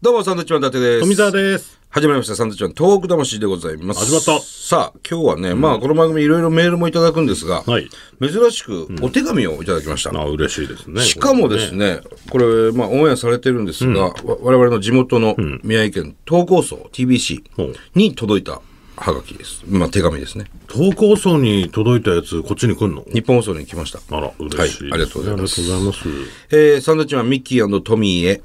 どうもサンドウィッチマン伊達です。富澤です。始まりましたサンドウィッチマントーク魂でございます。始まった。さあ今日はね、まあこの番組いろいろメールもいただくんですが、珍しくお手紙をいただきました。嬉しいですね。しかもですね、これまあオンエアされてるんですが、我々の地元の宮城県東高層 TBC に届いたはがきです。まあ手紙ですね。東高層に届いたやつこっちに来るの？日本放送に来ました。あら嬉しい。ありがとうございます。サンドウィッチマンミッキー&トミーへ。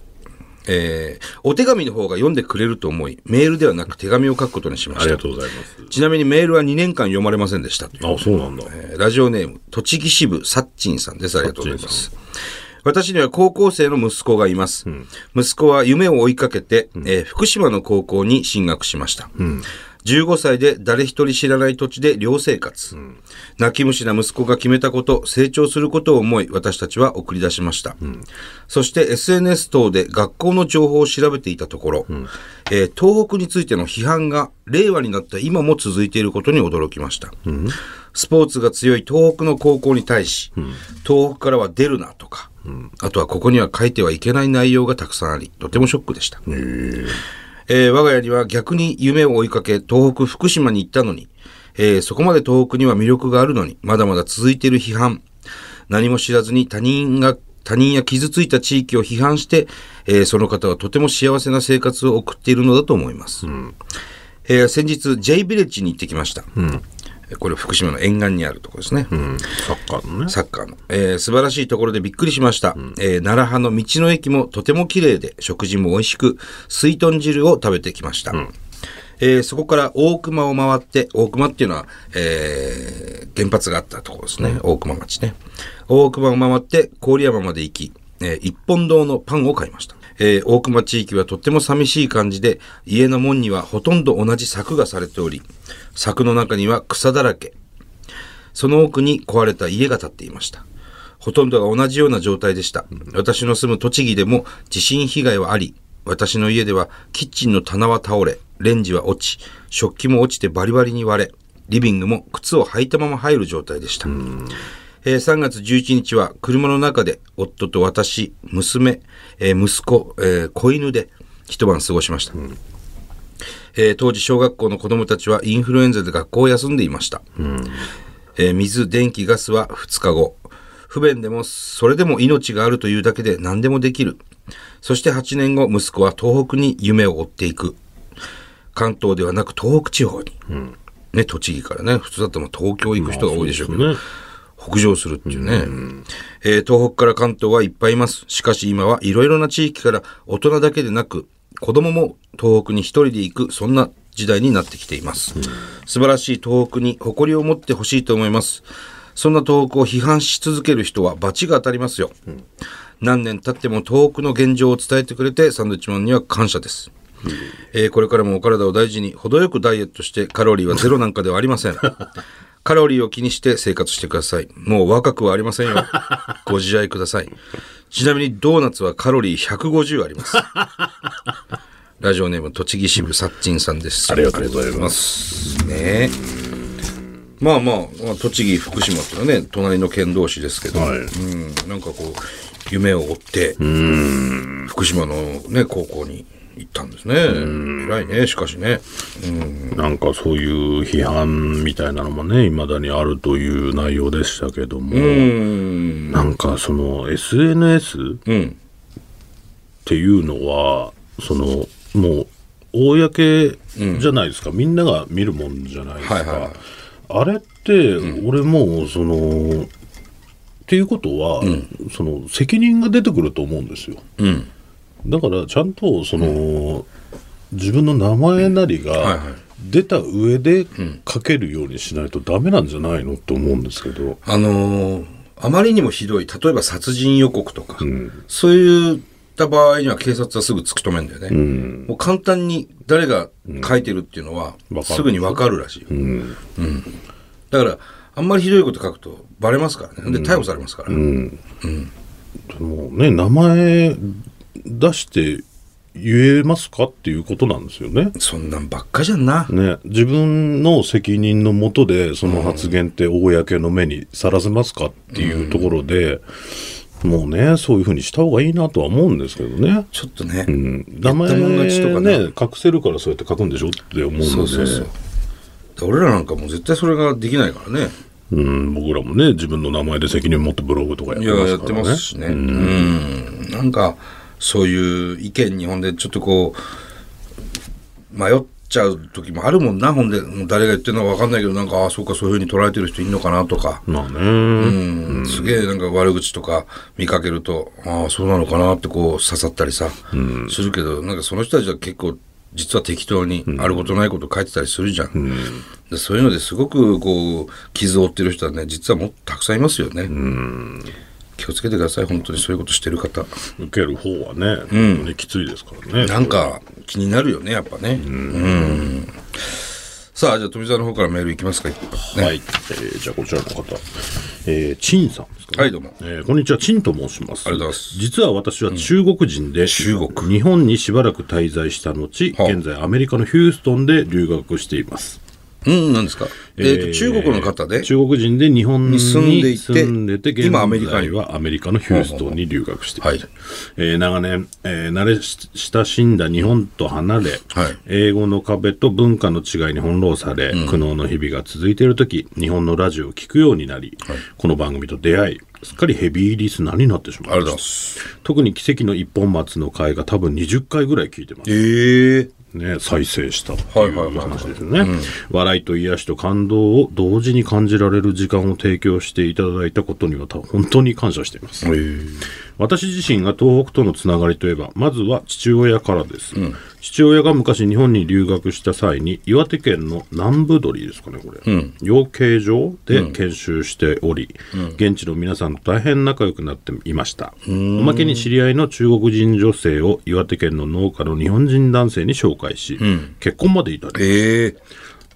お手紙の方が読んでくれると思い、メールではなく手紙を書くことにしました。ありがとうございます。ちなみにメールは2年間読まれませんでしたという。あ、そうなんだ。ラジオネーム、栃木支部、さっちんさんです。ありがとうございます。私には高校生の息子がいます。息子は夢を追いかけて、福島の高校に進学しました。15歳で誰一人知らない土地で寮生活。泣き虫な息子が決めたこと、成長することを思い、私たちは送り出しました。そして SNS 等で学校の情報を調べていたところ、東北についての批判が令和になった今も続いていることに驚きました。スポーツが強い東北の高校に対し、東北からは出るなとか、あとはここには書いてはいけない内容がたくさんあり、とてもショックでした。我が家には逆に夢を追いかけ東北福島に行ったのに、そこまで東北には魅力があるのにまだまだ続いている批判、何も知らずに他人や傷ついた地域を批判して、その方はとても幸せな生活を送っているのだと思います。先日 J ビレッジに行ってきました。これ福島の沿岸にあるところですね。サッカーのね。サッカーの、素晴らしいところでびっくりしました。奈良派の道の駅もとても綺麗で、食事も美味しく、水豚汁を食べてきました。そこから大熊を回って、大熊っていうのは、原発があったところですね。大熊町ね。大熊を回って郡山まで行き、一本堂のパンを買いました。大熊地域はとっても寂しい感じで、家の門にはほとんど同じ柵がされており、柵の中には草だらけ、その奥に壊れた家が建っていました。ほとんどが同じような状態でした。私の住む栃木でも地震被害はあり、私の家ではキッチンの棚は倒れ、レンジは落ち、食器も落ちてバリバリに割れ、リビングも靴を履いたまま入る状態でした。3月11日は車の中で夫と私、娘、息子、子犬で一晩過ごしました。当時小学校の子どもたちはインフルエンザで学校を休んでいました。水、電気、ガスは2日後。不便でもそれでも命があるというだけで何でもできる。そして8年後、息子は東北に夢を追っていく。関東ではなく東北地方に。ね、栃木からね、普通だったら東京行く人が多いでしょうけど。北上するっていうね。東北から関東はいっぱいいます。しかし今はいろいろな地域から大人だけでなく子供も東北に一人で行く、そんな時代になってきています。素晴らしい東北に誇りを持ってほしいと思います。そんな東北を批判し続ける人は罰が当たりますよ。何年経っても東北の現状を伝えてくれてサンドウィッチマンには感謝です。これからもお体を大事に、程よくダイエットして、カロリーはゼロなんかではありません。カロリーを気にして生活してください。もう若くはありませんよ。ご自愛ください。ちなみにドーナツはカロリー150あります。ラジオネーム、栃木支部さっちんさんです。ありがとうございます。ね、まあまあ、栃木、福島っていうのはね、隣の県同士ですけど、なんかこう、夢を追って、福島のね、高校に行ったんですね。偉いね、しかしね。なんかそういう批判みたいなのもね、いまだにあるという内容でしたけども、なんかその SNS っていうのは、そのもう公じゃないですか、みんなが見るもんじゃないですか。あれって俺もそのっていうことは、その責任が出てくると思うんですよ。だからちゃんとその自分の名前なりが出た上で書けるようにしないとダメなんじゃないのと思うんですけど、あまりにもひどい、例えば殺人予告とか、そういった場合には警察はすぐ突き止めんだよね。もう簡単に誰が書いてるっていうのはすぐに分かるらしいよ。だからあんまりひどいこと書くとバレますからね。で逮捕されますから。名前出して言えますかっていうことなんですよね。そんなんばっかじゃんな、ね、自分の責任のもとでその発言って公の目にさらせますかっていうところで、もうね、そういうふうにした方がいいなとは思うんですけどね。ちょっとね、うん、名前をね隠せるからそうやって書くんでしょって思うんで、そうそうそう、俺らなんかもう絶対それができないからね。うん、僕らもね自分の名前で責任を持ってブログとかやってますからね。やってますしね、うんうん、なんかそういう意見にほんでちょっとこう迷っちゃう時もあるもんな。ほんで誰が言ってるのか分かんないけど、なんかああそうか、そういう風に捉えてる人いるのかなとか、まあね、うんうん、すげえなんか悪口とか見かけるとああそうなのかなってこう刺さったりさ、うん、するけど、なんかその人たちは結構実は適当にあることないこと書いてたりするじゃん、うん、でそういうのですごくこう傷を負ってる人はね、実はもっとたくさんいますよね、うん、気をつけてください本当に。そういうことしてる方、受ける方はね、うん、本当にきついですからね。なんか気になるよねやっぱね、うんうん、さあじゃあ富澤の方からメールいきますか、ね、はい、じゃあこちらの方、陳さんですかね。はいどうも、こんにちは、陳と申します。ありがとうございます。実は私は中国人で、うん、中国日本にしばらく滞在した後、現在アメリカのヒューストンで留学しています。うん、なんですか、中国の方で中国人で日本に住んでいて今現在はアメリカのヒューストンに留学していて、はい、長年、慣れ親しんだ日本と離れ、はい、英語の壁と文化の違いに翻弄され、うん、苦悩の日々が続いている時、日本のラジオを聞くようになり、はい、この番組と出会い、すっかりヘビーリスナーになってしまいました。特に奇跡の一本松の回が多分20回ぐらい聞いてます。ね、再生したっていう話ですね。笑いと癒しと感動を同時に感じられる時間を提供していただいたことには本当に感謝しています。私自身が東北とのつながりといえば、まずは父親からです、うん、父親が昔日本に留学した際に岩手県の南部鳥ですかねこれ、うん、養鶏場で研修しており、うん、現地の皆さんと大変仲良くなっていました、うん、おまけに知り合いの中国人女性を岩手県の農家の日本人男性に紹介し、うん、結婚まで至りました、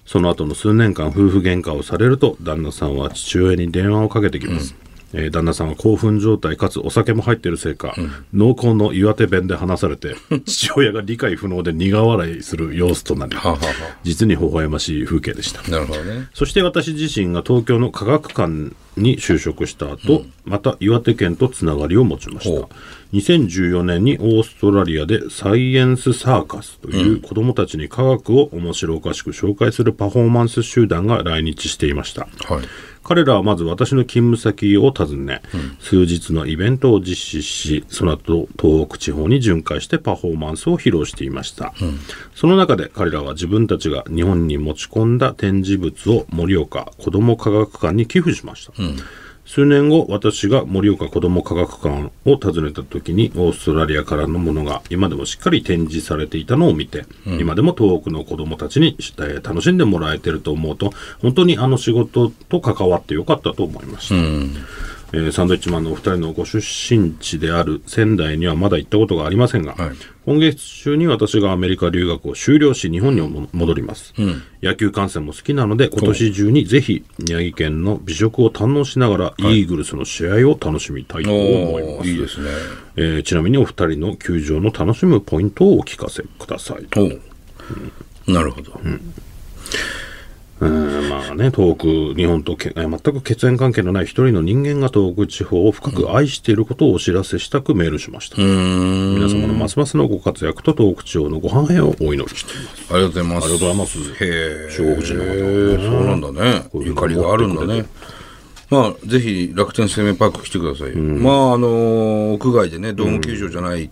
その後の数年間夫婦喧嘩をされると旦那さんは父親に電話をかけてきます、うん、旦那さんは興奮状態かつお酒も入っているせいか、うん、濃厚の岩手弁で話されて父親が理解不能で苦笑いする様子となり実に微笑ましい風景でした。なるほど、ね、そして私自身が東京の科学館に就職した後、うん、また岩手県とつながりを持ちました。2014年にオーストラリアでサイエンスサーカスという子どもたちに科学を面白おかしく紹介するパフォーマンス集団が来日していました、はい、彼らはまず私の勤務先を訪ね、うん、数日のイベントを実施し、その後東北地方に巡回してパフォーマンスを披露していました、うん、その中で彼らは自分たちが日本に持ち込んだ展示物を盛岡子ども科学館に寄付しました、うん、数年後、私が盛岡子ども科学館を訪ねた時にオーストラリアからのものが今でもしっかり展示されていたのを見て、うん、今でも東北の子どもたちに楽しんでもらえていると思うと、本当にあの仕事と関わってよかったと思いました、うん、サンドウィッチマンのお二人のご出身地である仙台にはまだ行ったことがありませんが、はい、今月中に私がアメリカ留学を終了し日本に戻ります、うん、野球観戦も好きなので今年中にぜひ宮城県の美食を堪能しながら、はい、イーグルスの試合を楽しみたいと思います。いいですね、ちなみにお二人の球場の楽しむポイントをお聞かせくださいと、うん、なるほど、うん、まあね、東北日本と全く血縁関係のない一人の人間が東北地方を深く愛していることをお知らせしたくメールしました。皆様のますますのご活躍と東北地方のご繁栄をお祈りしています。ありがとうございます。ありがとうございます。へえ、中国人の方、ね、そうなんだね、ゆかりがあるんだね。まあ、ぜひ楽天生命パーク来てくださいよ。まあ屋外でね、ドーム球場じゃない、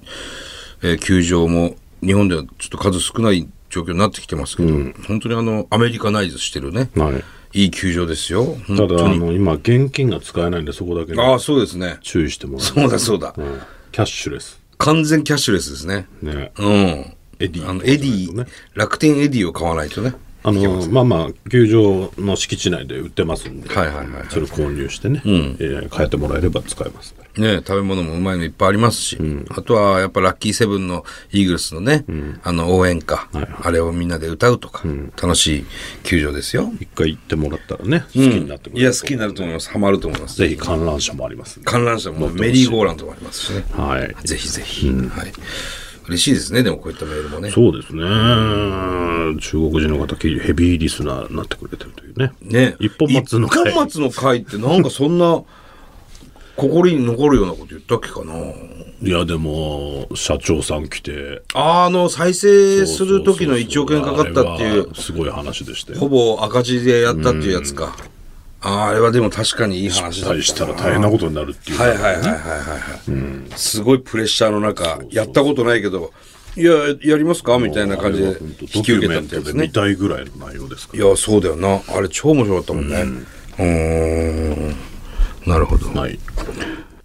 球場も日本ではちょっと数少ない状況になってきてますけど、うん、本当にアメリカナイズしてるね、はい、いい球場ですよ本当に。ただ今現金が使えないんで、そこだけに、あ、そうですね、注意してもらえる、ね、そうだそうだ、うん、キャッシュレス、完全キャッシュレスですね、ね、うん、エディ楽天エディを買わないとね、まあまあ球場の敷地内で売ってますんで、はいはいはいはい、それ購入してね、うん、買えてもらえれば使えますね。食べ物もうまいのいっぱいありますし、うん、あとはやっぱラッキーセブンのイーグルスのね、うん、応援歌、はいはい、あれをみんなで歌うとか、うん、楽しい球場ですよ。一回行ってもらったらね、好きになってもらえる、うん、いや好きになると思います、ハマると思います。ぜひ観覧車もあります、ね、観覧車もメリーゴーランドもありますしね、はい、ぜひぜひ、うん、はい、嬉しいですね。でもこういったメールもね、そうですね、中国人の方ヘビーリスナーになってくれてるというね。一本松の会ってなんかそんな心に残るようなこと言ったっけかな。いやでも社長さん来て再生する時の1億円かかったっていうすごい話でしたよ。ほぼ赤字でやったっていうやつか。あれはでも確かにいい話だった。失敗したら大変なことになるっていう、ね、はいはいはいはいはい、うん、すごいプレッシャーの中、そうそうやったことないけどいややりますかみたいな感じで引き受けたってやつね。見たいぐらいの内容ですから、ね、いやそうだよな。あれ超面白かったもんね。なるほど、はい、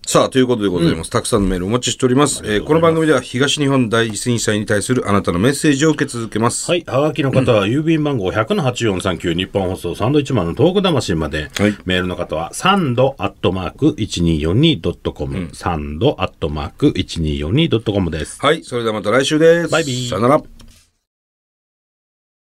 さあということでございます、たくさんのメールお待ちしております、この番組では東日本大震災に対するあなたのメッセージを受け続けます。はい、はがきの方は郵便番号 100-8439 日本放送サンドイッチマンのトーク魂まで、はい、メールの方はサンドアットマーク 1242.com、サンドアットマーク 1242.com です。はい、それではまた来週です。バイビー、さよなら。